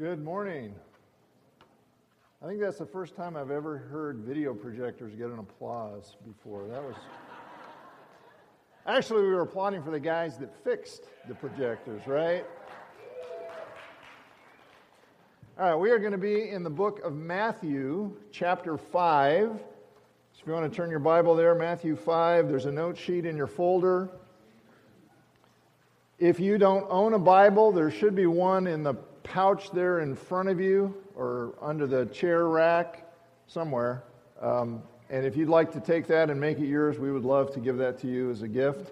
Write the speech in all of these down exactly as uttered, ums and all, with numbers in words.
Good morning. I think that's the first time I've ever heard video projectors get an applause before. That was actually, we were applauding for the guys that fixed the projectors, right? All right, we are going to be in the book of Matthew, chapter five. So if you want to turn your Bible there, Matthew five, there's a note sheet in your folder. If you don't own a Bible, there should be one in the pouch there in front of you or under the chair rack somewhere. Um, and if you'd like to take that and make it yours, we would love to give that to you as a gift.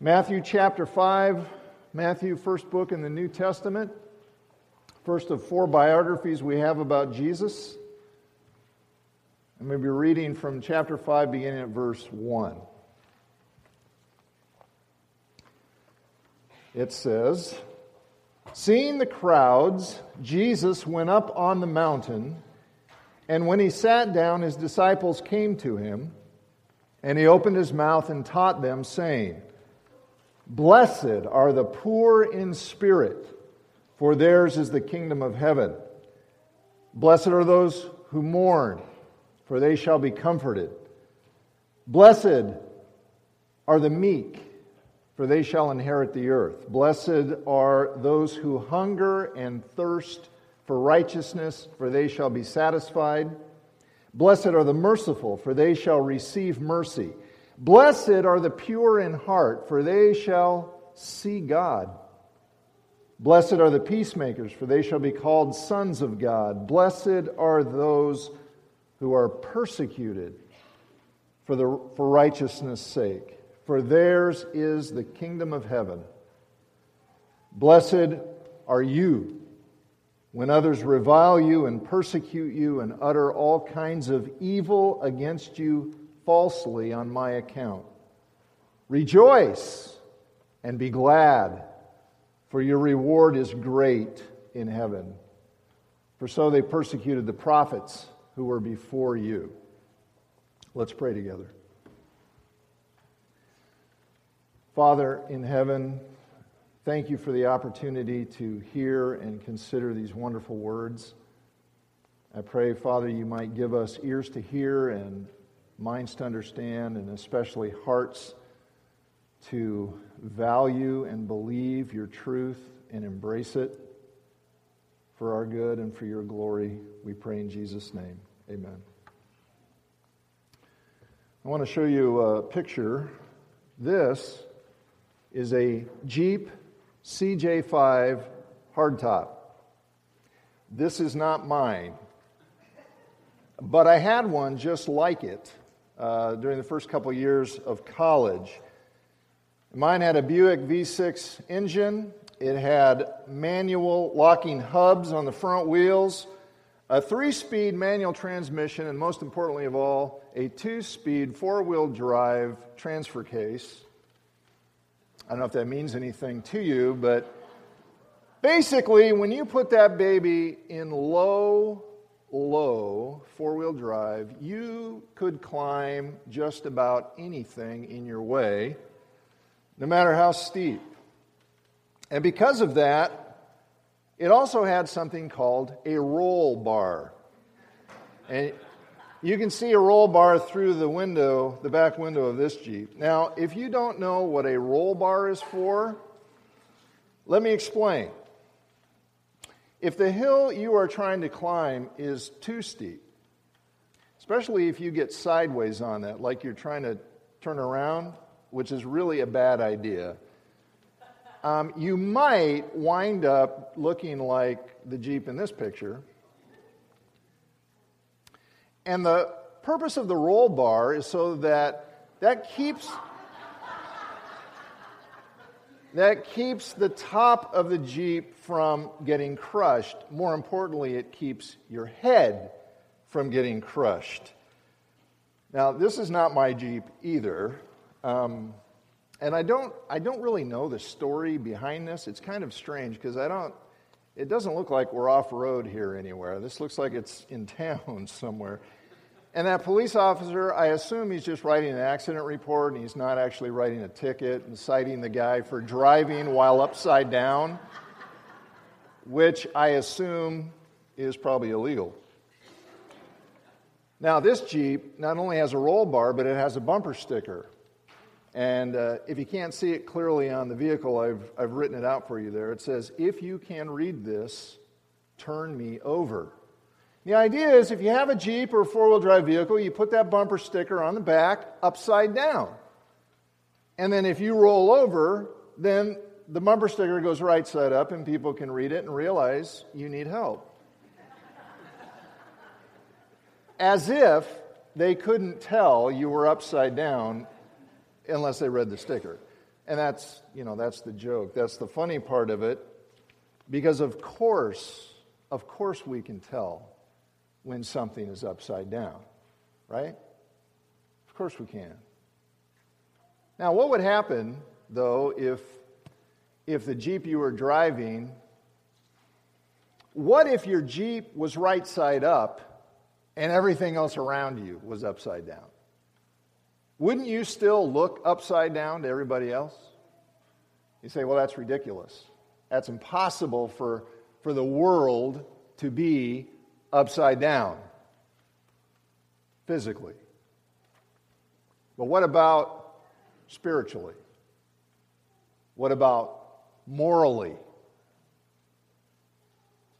Matthew chapter five, Matthew, first book in the New Testament. First of four biographies we have about Jesus. And we'll be reading from chapter five, beginning at verse one. It says, "Seeing the crowds, Jesus went up on the mountain, and when he sat down, his disciples came to him, and he opened his mouth and taught them, saying, 'Blessed are the poor in spirit, for theirs is the kingdom of heaven. Blessed are those who mourn, for they shall be comforted. Blessed are the meek, for they shall inherit the earth. Blessed are those who hunger and thirst for righteousness, for they shall be satisfied. Blessed are the merciful, for they shall receive mercy. Blessed are the pure in heart, for they shall see God. Blessed are the peacemakers, for they shall be called sons of God. Blessed are those who are persecuted for the for righteousness' sake, for theirs is the kingdom of heaven. Blessed are you when others revile you and persecute you and utter all kinds of evil against you falsely on my account. Rejoice and be glad, for your reward is great in heaven. For so they persecuted the prophets who were before you.'" Let's pray together. Father in heaven, thank you for the opportunity to hear and consider these wonderful words. I pray, Father, you might give us ears to hear and minds to understand, and especially hearts to value and believe your truth and embrace it for our good and for your glory. We pray in Jesus' name. Amen. I want to show you a picture. This is a Jeep C J five hardtop. This is not mine, but I had one just like it uh, during the first couple years of college. Mine had a Buick V six engine. It had manual locking hubs on the front wheels, a three-speed manual transmission, and most importantly of all, a two-speed four-wheel drive transfer case. I don't know if that means anything to you, but basically when you put that baby in low, low four-wheel drive, you could climb just about anything in your way, no matter how steep. And because of that, it also had something called a roll bar. And you can see a roll bar through the window, the back window of this Jeep. Now, if you don't know what a roll bar is for, let me explain. If the hill you are trying to climb is too steep, especially if you get sideways on that, like you're trying to turn around, which is really a bad idea, um, you might wind up looking like the Jeep in this picture. And the purpose of the roll bar is so that that keeps, that keeps the top of the Jeep from getting crushed. More importantly, it keeps your head from getting crushed. Now, this is not my Jeep either. Um, and I don't, I don't really know the story behind this. It's kind of strange because I don't. It doesn't look like we're off-road here anywhere. This looks like it's in town somewhere. And that police officer, I assume he's just writing an accident report, and he's not actually writing a ticket and citing the guy for driving while upside down, which I assume is probably illegal. Now, this Jeep not only has a roll bar, but it has a bumper sticker. And uh, if you can't see it clearly on the vehicle, I've, I've written it out for you there. It says, "If you can read this, turn me over." The idea is if you have a Jeep or a four-wheel drive vehicle, you put that bumper sticker on the back upside down. And then if you roll over, then the bumper sticker goes right side up and people can read it and realize you need help. As if they couldn't tell you were upside down unless they read the sticker. And that's, you know, that's the joke. That's the funny part of it. Because of course, of course we can tell when something is upside down, right? Of course we can. Now, what would happen, though, if if the Jeep you were driving, what if your Jeep was right side up and everything else around you was upside down? Wouldn't you still look upside down to everybody else? You say, well, that's ridiculous. That's impossible for, for the world to be upside down, physically. But what about spiritually? What about morally?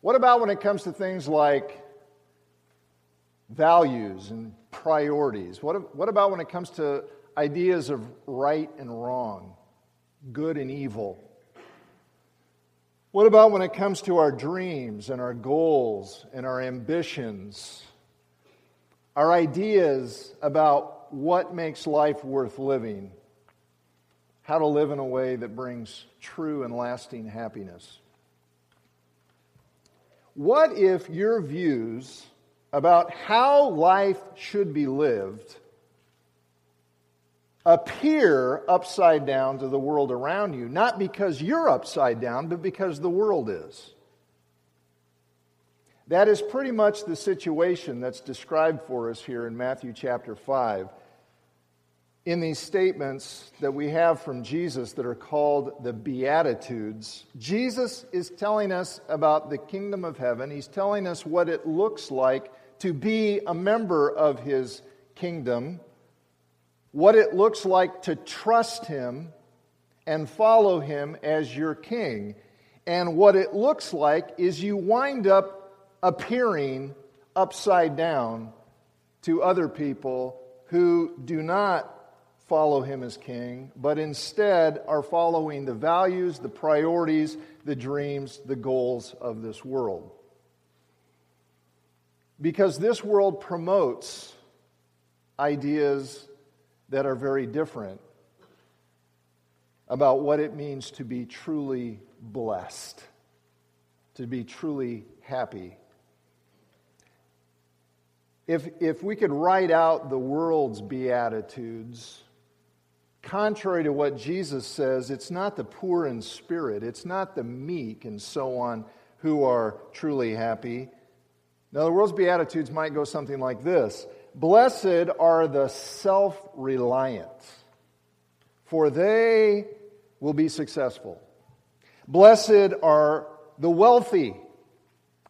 What about when it comes to things like values and priorities? What, what about when it comes to ideas of right and wrong, good and evil? What about when it comes to our dreams and our goals and our ambitions, our ideas about what makes life worth living, how to live in a way that brings true and lasting happiness? What if your views about how life should be lived appear upside down to the world around you, not because you're upside down, but because the world is? That is pretty much the situation that's described for us here in Matthew chapter five, in these statements that we have from Jesus that are called the Beatitudes. Jesus is telling us about the kingdom of heaven. He's telling us what it looks like to be a member of his kingdom, what it looks like to trust him and follow him as your king. And what it looks like is you wind up appearing upside down to other people who do not follow him as king, but instead are following the values, the priorities, the dreams, the goals of this world. Because this world promotes ideas that are very different about what it means to be truly blessed, to be truly happy. If, if we could write out the world's Beatitudes, contrary to what Jesus says, it's not the poor in spirit, it's not the meek and so on who are truly happy. Now, the world's Beatitudes might go something like this: "Blessed are the self-reliant, for they will be successful. Blessed are the wealthy,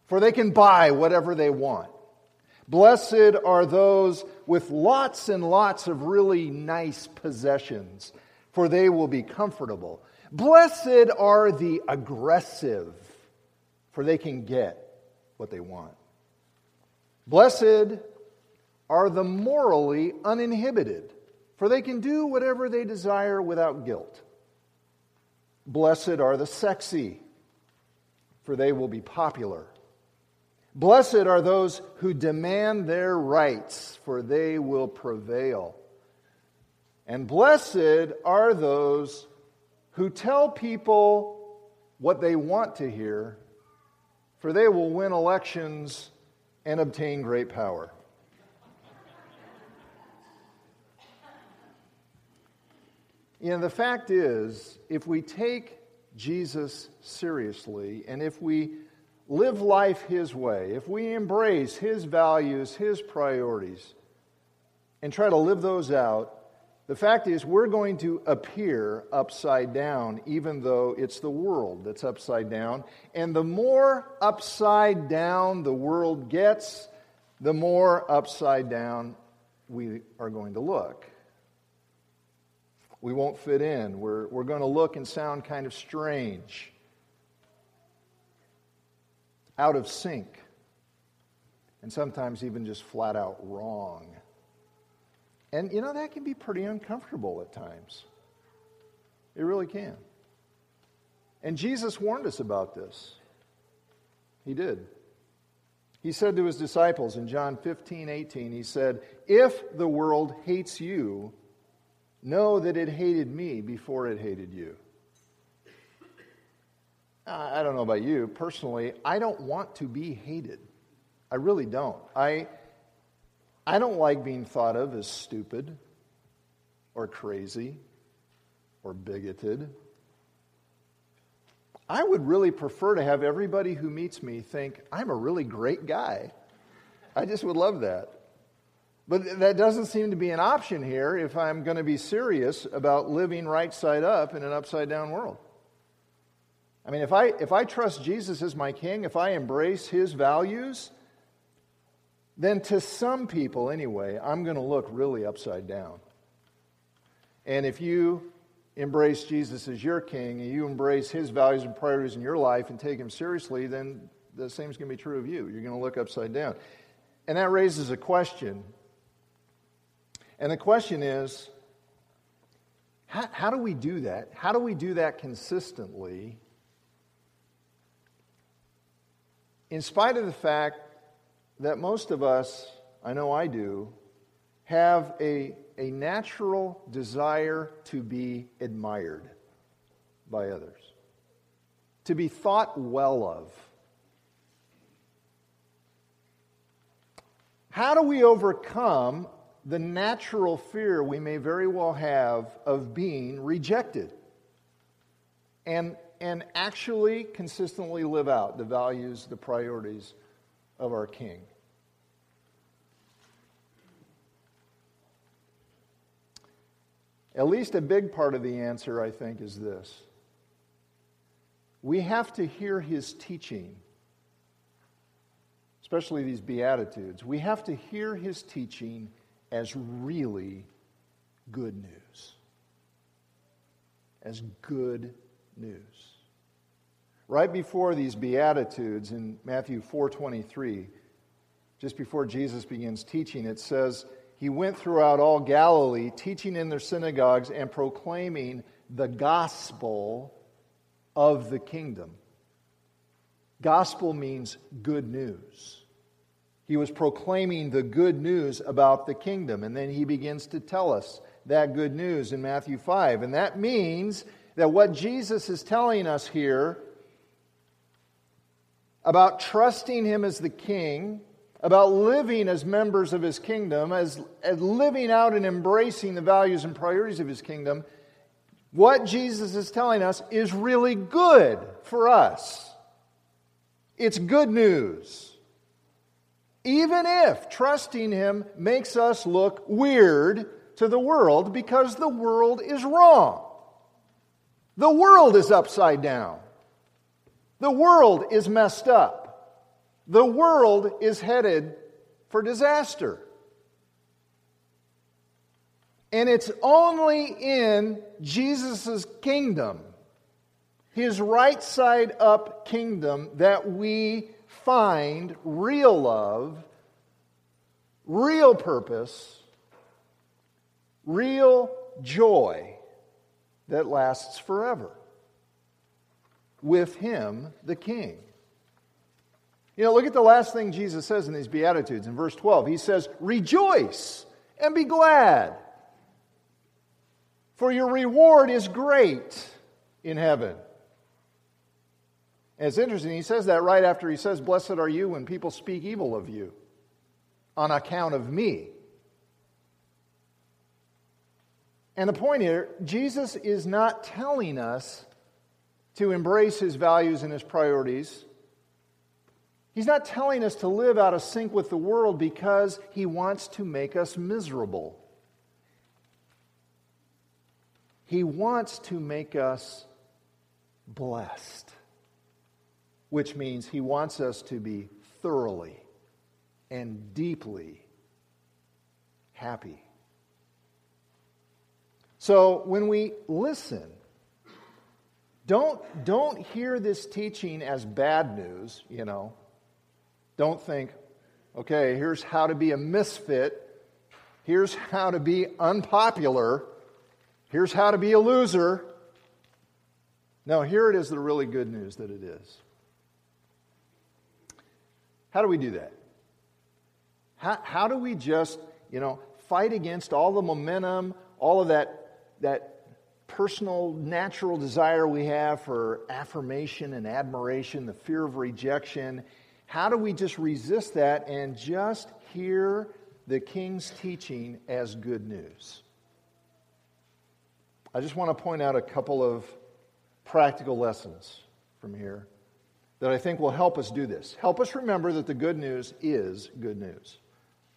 for they can buy whatever they want. Blessed are those with lots and lots of really nice possessions, for they will be comfortable. Blessed are the aggressive, for they can get what they want. Blessed are the morally uninhibited, for they can do whatever they desire without guilt. Blessed are the sexy, for they will be popular. Blessed are those who demand their rights, for they will prevail. And blessed are those who tell people what they want to hear, for they will win elections and obtain great power." You know, the fact is, if we take Jesus seriously, and if we live life his way, if we embrace his values, his priorities, and try to live those out, The fact is, we're going to appear upside down, even though it's the world that's upside down. And the more upside down the world gets, the more upside down we are going to look. We won't fit in. We're, we're going to look and sound kind of strange, out of sync, and sometimes even just flat out wrong. And, you know, that can be pretty uncomfortable at times. It really can. And Jesus warned us about this. He did. He said to his disciples in John fifteen eighteen, he said, "If the world hates you, know that it hated me before it hated you." I don't know about you. Personally, I don't want to be hated. I really don't. I... I don't like being thought of as stupid or crazy or bigoted. I would really prefer to have everybody who meets me think, I'm a really great guy. I just would love that. But that doesn't seem to be an option here if I'm going to be serious about living right side up in an upside down world. I mean, if I, if I trust Jesus as my king, if I embrace his values, then to some people anyway, I'm going to look really upside down. And if you embrace Jesus as your king, and you embrace his values and priorities in your life and take him seriously, then the same is going to be true of you. You're going to look upside down. And that raises a question. And the question is, how, how do we do that? How do we do that consistently, in spite of the fact that most of us, I know I do, have a, a natural desire to be admired by others, to be thought well of? How do we overcome the natural fear we may very well have of being rejected and, and actually consistently live out the values, the priorities of our King? At least a big part of the answer, I think, is this. We have to hear his teaching, especially these Beatitudes. We have to hear his teaching as really good news. As good news. Right before these Beatitudes in Matthew four twenty-three, just before Jesus begins teaching, it says, "He went throughout all Galilee, teaching in their synagogues and proclaiming the gospel of the kingdom." Gospel means good news. He was proclaiming the good news about the kingdom, and then he begins to tell us that good news in Matthew five. And that means that what Jesus is telling us here about trusting him as the king, about living as members of his kingdom, as, as living out and embracing the values and priorities of his kingdom, what Jesus is telling us is really good for us. It's good news. Even if trusting him makes us look weird to the world, because the world is wrong. The world is upside down. The world is messed up. The world is headed for disaster. And it's only in Jesus' kingdom, his right side up kingdom, that we find real love, real purpose, real joy that lasts forever. With him, the king. You know, look at the last thing Jesus says in these Beatitudes in verse twelve. He says, "Rejoice and be glad, for your reward is great in heaven." And it's interesting, he says that right after he says, "Blessed are you when people speak evil of you on account of me." And the point here, Jesus is not telling us to embrace his values and his priorities. He's not telling us to live out of sync with the world because he wants to make us miserable. He wants to make us blessed, which means He wants us to be thoroughly and deeply happy. So when we listen, don't, don't hear this teaching as bad news, you know. Don't think, okay, here's how to be a misfit. Here's how to be unpopular. Here's how to be a loser. No, here it is, the really good news that it is. How do we do that? How, how do we just, you know, fight against all the momentum, all of that, that personal, natural desire we have for affirmation and admiration, the fear of rejection? How do we just resist that and just hear the King's teaching as good news? I just want to point out a couple of practical lessons from here that I think will help us do this. Help us remember that the good news is good news.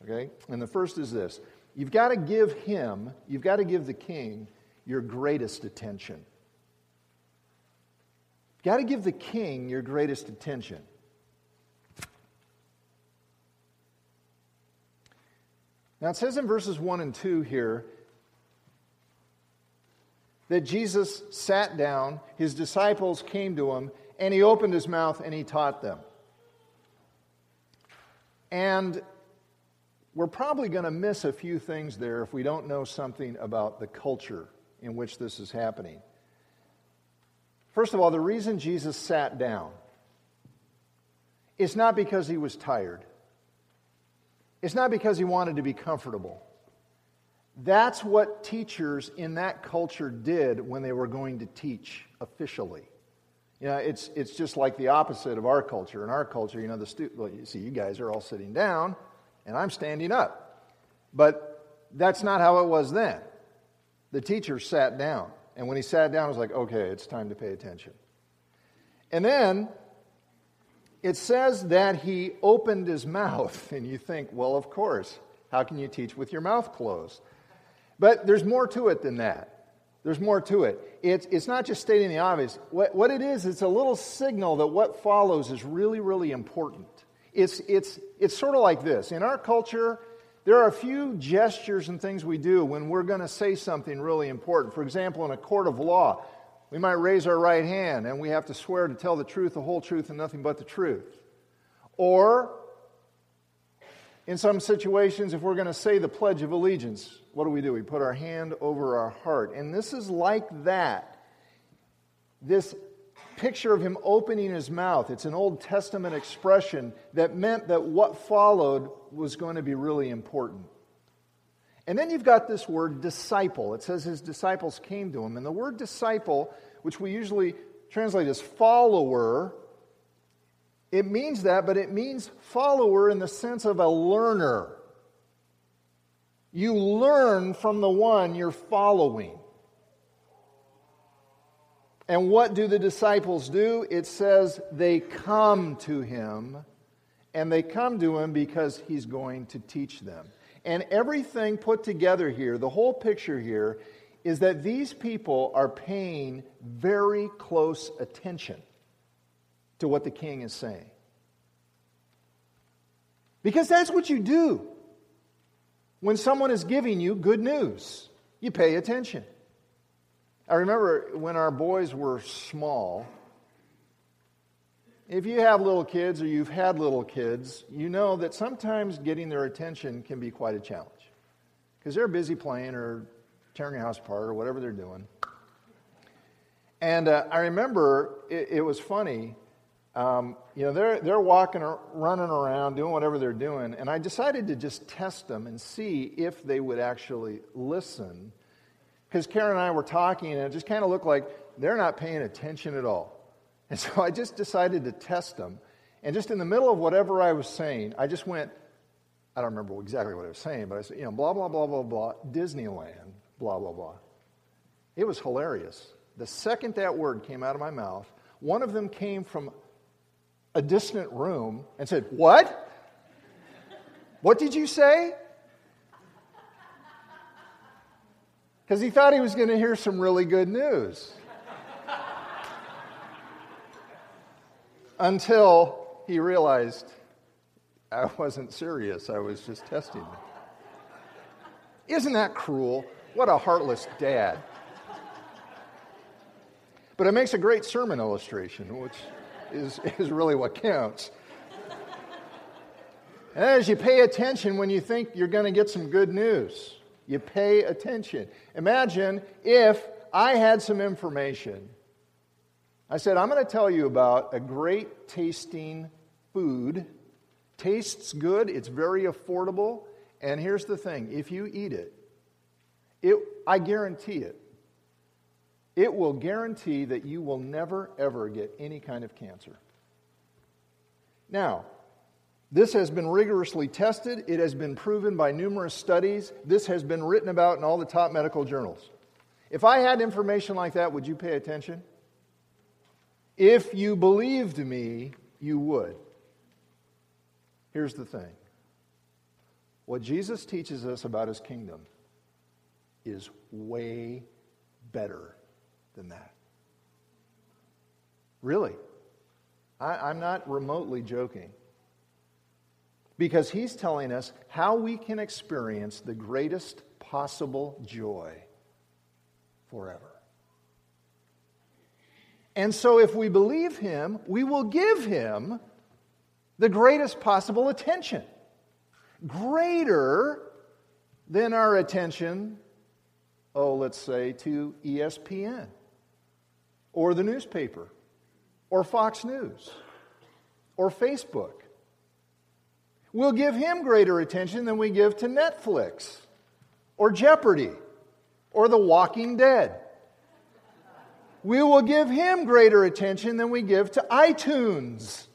Okay? And the first is this. You've got to give him, you've got to give the King your greatest attention. You've got to give the King your greatest attention. Now it says in verses one and two here that Jesus sat down, his disciples came to him, and he opened his mouth and he taught them. And we're probably going to miss a few things there if we don't know something about the culture in which this is happening. First of all, the reason Jesus sat down is not because he was tired. It's not because he wanted to be comfortable. That's what teachers in that culture did when they were going to teach officially. You know, it's it's just like the opposite of our culture. In our culture, you know, the stu- well, you see, you guys are all sitting down, and I'm standing up. But that's not how it was then. The teacher sat down, and when he sat down, it was like, okay, it's time to pay attention. And then it says that he opened his mouth, and you think, well, of course, how can you teach with your mouth closed? But there's more to it than that. There's more to it. It's, it's not just stating the obvious. What, what it is, it's a little signal that what follows is really, really important. It's, it's, it's sort of like this. In our culture, there are a few gestures and things we do when we're going to say something really important. For example, in a court of law, we might raise our right hand and we have to swear to tell the truth, the whole truth, and nothing but the truth. Or, in some situations, if we're going to say the Pledge of Allegiance, what do we do? We put our hand over our heart. And this is like that. This picture of him opening his mouth, it's an Old Testament expression that meant that what followed was going to be really important. And then you've got this word disciple. It says his disciples came to him. And the word disciple, which we usually translate as follower, it means that, but it means follower in the sense of a learner. You learn from the one you're following. And what do the disciples do? It says they come to him, and they come to him because he's going to teach them. And everything put together here, the whole picture here, is that these people are paying very close attention to what the King is saying. Because that's what you do when someone is giving you good news. You pay attention. I remember when our boys were small, if you have little kids or you've had little kids, you know that sometimes getting their attention can be quite a challenge. Because they're busy playing or tearing your house apart or whatever they're doing. And uh, I remember it, it was funny. Um, you know, they're, they're walking or running around, doing whatever they're doing, and I decided to just test them and see if they would actually listen, because Karen and I were talking, and it just kind of looked like they're not paying attention at all. And so I just decided to test them, and just in the middle of whatever I was saying, I just went, I don't remember exactly what I was saying, but I said, you know, blah, blah, blah, blah, blah, Disneyland, blah, blah, blah. It was hilarious. The second that word came out of my mouth, one of them came from a distant room and said, "What? What did you say?" because he thought he was going to hear some really good news. Until he realized I wasn't serious. I was just testing him. Isn't that cruel? What a heartless dad. But it makes a great sermon illustration, which is, is really what counts. And as you pay attention when you think you're going to get some good news, you pay attention. Imagine if I had some information. I said, I'm going to tell you about a great tasting food. Tastes good, it's very affordable, and here's the thing, if you eat it, it I guarantee it, it will guarantee that you will never, ever get any kind of cancer. Now, this has been rigorously tested. It has been proven by numerous studies. This has been written about in all the top medical journals. If I had information like that, would you pay attention? If you believed me, you would. Here's the thing. What Jesus teaches us about his kingdom is way better than that. Really. I, I'm not remotely joking. Because he's telling us how we can experience the greatest possible joy forever. And so if we believe him, we will give him the greatest possible attention. Greater than our attention, oh, let's say, to E S P N or the newspaper or Fox News or Facebook. We'll give him greater attention than we give to Netflix or Jeopardy or The Walking Dead. We will give him greater attention than we give to iTunes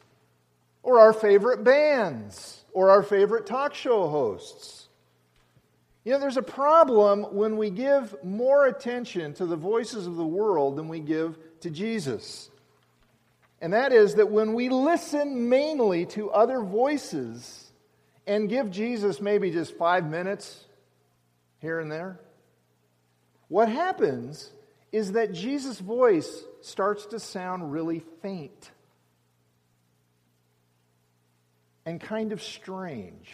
or our favorite bands or our favorite talk show hosts. You know, there's a problem when we give more attention to the voices of the world than we give to Jesus. And that is that when we listen mainly to other voices and give Jesus maybe just five minutes here and there, what happens is that Jesus' voice starts to sound really faint and kind of strange.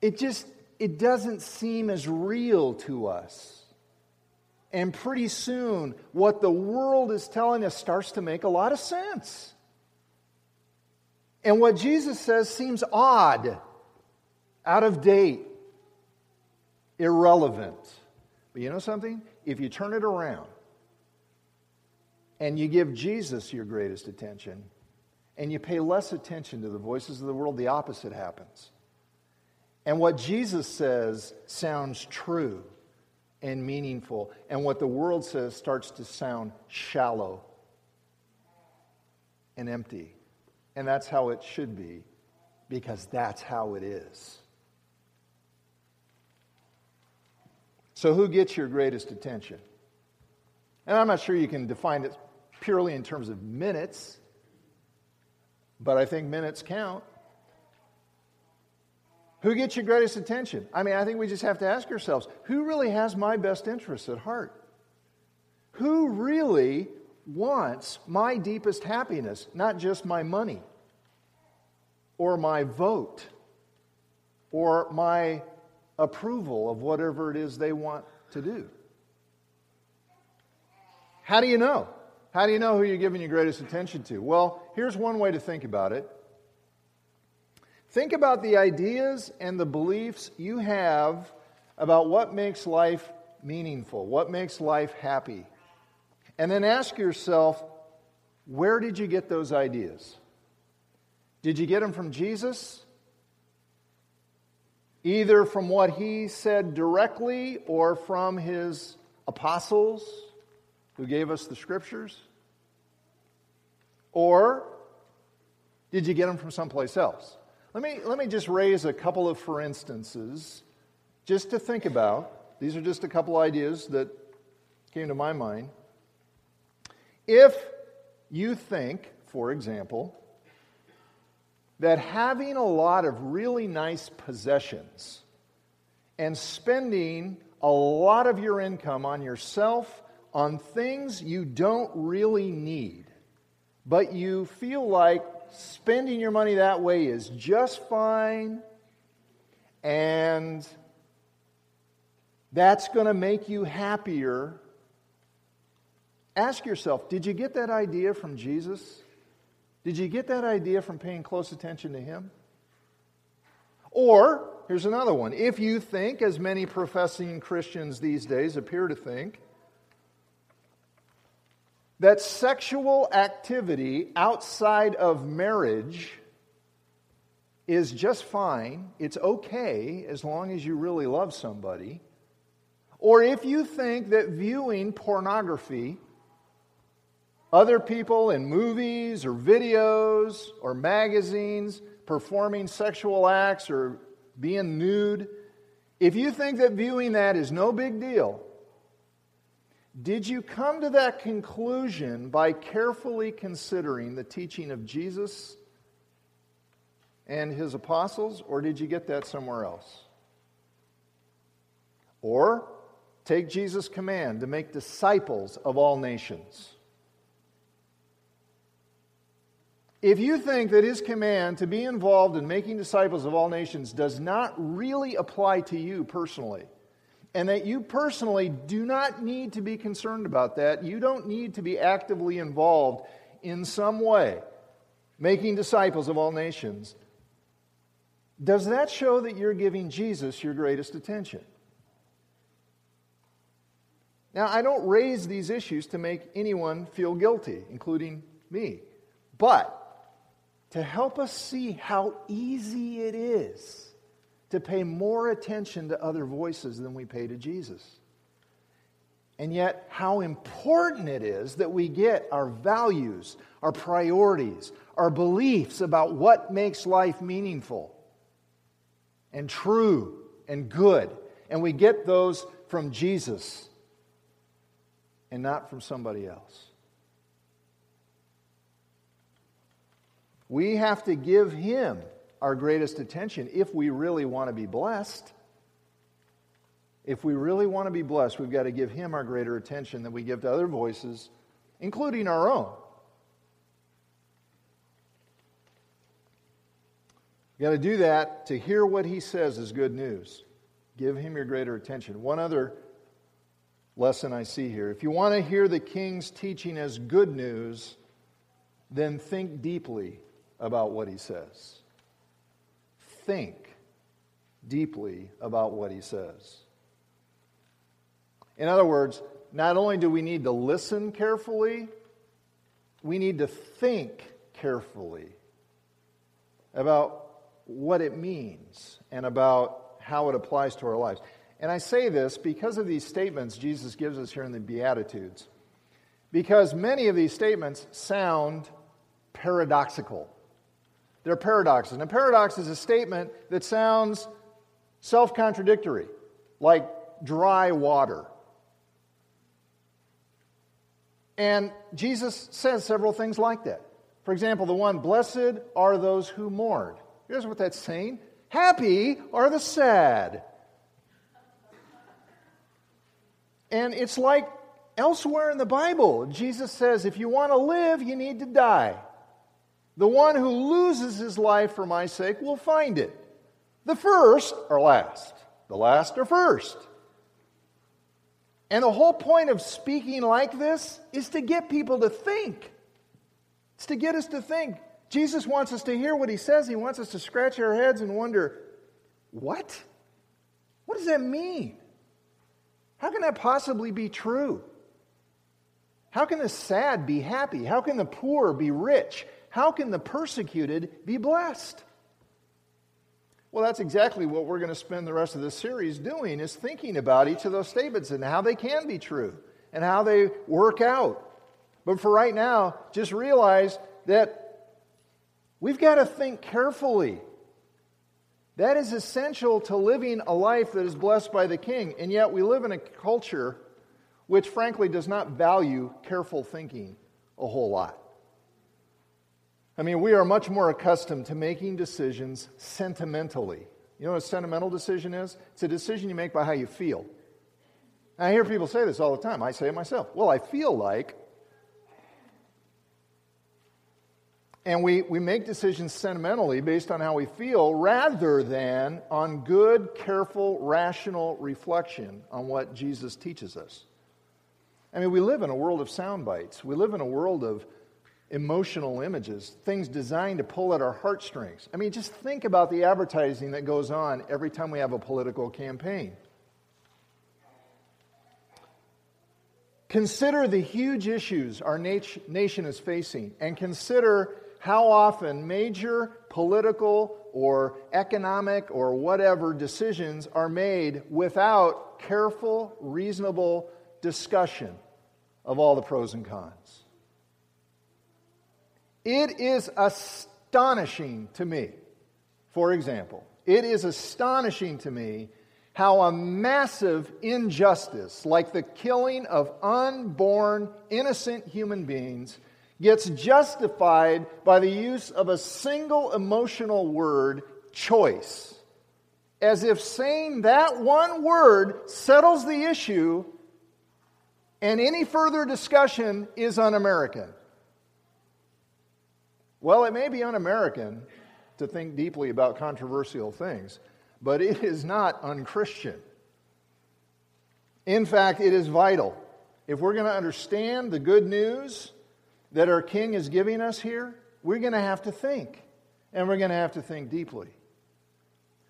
It just, it doesn't seem as real to us. And pretty soon, what the world is telling us starts to make a lot of sense. And what Jesus says seems odd, out of date, irrelevant. But you know something? If you turn it around and you give Jesus your greatest attention and you pay less attention to the voices of the world, the opposite happens. And what Jesus says sounds true and meaningful, and what the world says starts to sound shallow and empty. And that's how it should be, because that's how it is. So who gets your greatest attention? And I'm not sure you can define it purely in terms of minutes, but I think minutes count. Who gets your greatest attention? I mean, I think we just have to ask ourselves, who really has my best interests at heart? Who really wants my deepest happiness, not just my money, or my vote, or my approval of whatever it is they want to do? How do you know? How do you know who you're giving your greatest attention to? Well, here's one way to think about it. Think about the ideas and the beliefs you have about what makes life meaningful, what makes life happy. And then ask yourself, where did you get those ideas? Did you get them from Jesus? Either from what he said directly or from his apostles who gave us the scriptures? Or did you get them from someplace else? Let me, let me just raise a couple of for instances just to think about. These are just a couple ideas that came to my mind. If you think, for example, that having a lot of really nice possessions and spending a lot of your income on yourself, on things you don't really need, but you feel like spending your money that way is just fine, and that's going to make you happier. Ask yourself, did you get that idea from Jesus? Did you get that idea from paying close attention to Him? Or, here's another one. If you think, as many professing Christians these days appear to think, that sexual activity outside of marriage is just fine, it's okay as long as you really love somebody, or if you think that viewing pornography, other people in movies or videos or magazines performing sexual acts or being nude, if you think that viewing that is no big deal, did you come to that conclusion by carefully considering the teaching of Jesus and His apostles, or did you get that somewhere else? Or take Jesus' command to make disciples of all nations. If you think that His command to be involved in making disciples of all nations does not really apply to you personally, and that you personally do not need to be concerned about that. You don't need to be actively involved in some way, making disciples of all nations. Does that show that you're giving Jesus your greatest attention? Now, I don't raise these issues to make anyone feel guilty, including me, but to help us see how easy it is to pay more attention to other voices than we pay to Jesus. And yet, how important it is that we get our values, our priorities, our beliefs about what makes life meaningful and true and good. And we get those from Jesus and not from somebody else. We have to give Him our greatest attention if we really want to be blessed. If we really want to be blessed, we've got to give Him our greater attention than we give to other voices, including our own. We've got to do that to hear what He says is good news. Give Him your greater attention. One other lesson I see here. If you want to hear the King's teaching as good news, then think deeply about what He says. Think deeply about what He says. In other words, not only do we need to listen carefully, we need to think carefully about what it means and about how it applies to our lives. And I say this because of these statements Jesus gives us here in the Beatitudes, because many of these statements sound paradoxical. They're paradoxes. And a paradox is a statement that sounds self-contradictory, like dry water. And Jesus says several things like that. For example, the one, blessed are those who mourn. Here's what that's saying. Happy are the sad. And it's like elsewhere in the Bible. Jesus says, if you want to live, you need to die. The one who loses his life for my sake will find it. The first are last. The last are first. And the whole point of speaking like this is to get people to think. It's to get us to think. Jesus wants us to hear what He says. He wants us to scratch our heads and wonder, what? What does that mean? How can that possibly be true? How can the sad be happy? How can the poor be rich? How can the persecuted be blessed? Well, that's exactly what we're going to spend the rest of this series doing, is thinking about each of those statements and how they can be true and how they work out. But for right now, just realize that we've got to think carefully. That is essential to living a life that is blessed by the King. And yet we live in a culture which frankly does not value careful thinking a whole lot. I mean, we are much more accustomed to making decisions sentimentally You know what a sentimental decision is? It's a decision you make by how you feel. And I hear people say this all the time. I say it myself. Well, I feel like... And we, we make decisions sentimentally based on how we feel rather than on good, careful, rational reflection on what Jesus teaches us. I mean, we live in a world of sound bites. We live in a world of emotional images, things designed to pull at our heartstrings. I mean, just think about the advertising that goes on every time we have a political campaign. Consider the huge issues our nat- nation is facing, and consider how often major political or economic or whatever decisions are made without careful, reasonable discussion of all the pros and cons. It is astonishing to me, for example, it is astonishing to me how a massive injustice, like the killing of unborn, innocent human beings, gets justified by the use of a single emotional word, choice, as if saying that one word settles the issue and any further discussion is un-American. Well, it may be un-American to think deeply about controversial things, but it is not unchristian. In fact, it is vital. If we're going to understand the good news that our King is giving us here, we're going to have to think, and we're going to have to think deeply.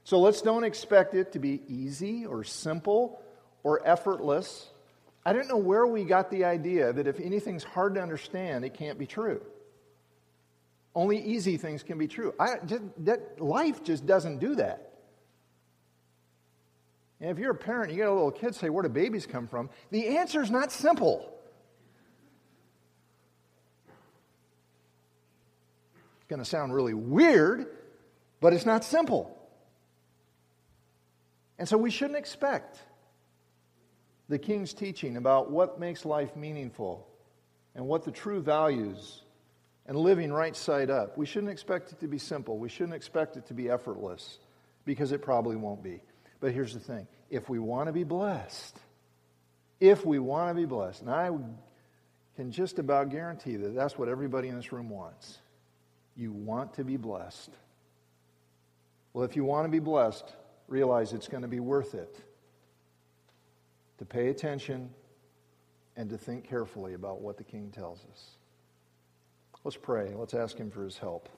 So let's don't expect it to be easy or simple or effortless. I don't know where we got the idea that if anything's hard to understand, it can't be true. Only easy things can be true. I, just, that, life just doesn't do that. And if you're a parent, you got a little kid, say, where do babies come from? The answer is not simple. It's going to sound really weird, but it's not simple. And so we shouldn't expect the King's teaching about what makes life meaningful and what the true values and living right side up. We shouldn't expect it to be simple. We shouldn't expect it to be effortless, because it probably won't be. But here's the thing, if we want to be blessed, if we want to be blessed, and I can just about guarantee that that's what everybody in this room wants. You want to be blessed. Well, if you want to be blessed, realize it's going to be worth it to pay attention and to think carefully about what the King tells us. Let's pray. Let's ask Him for His help.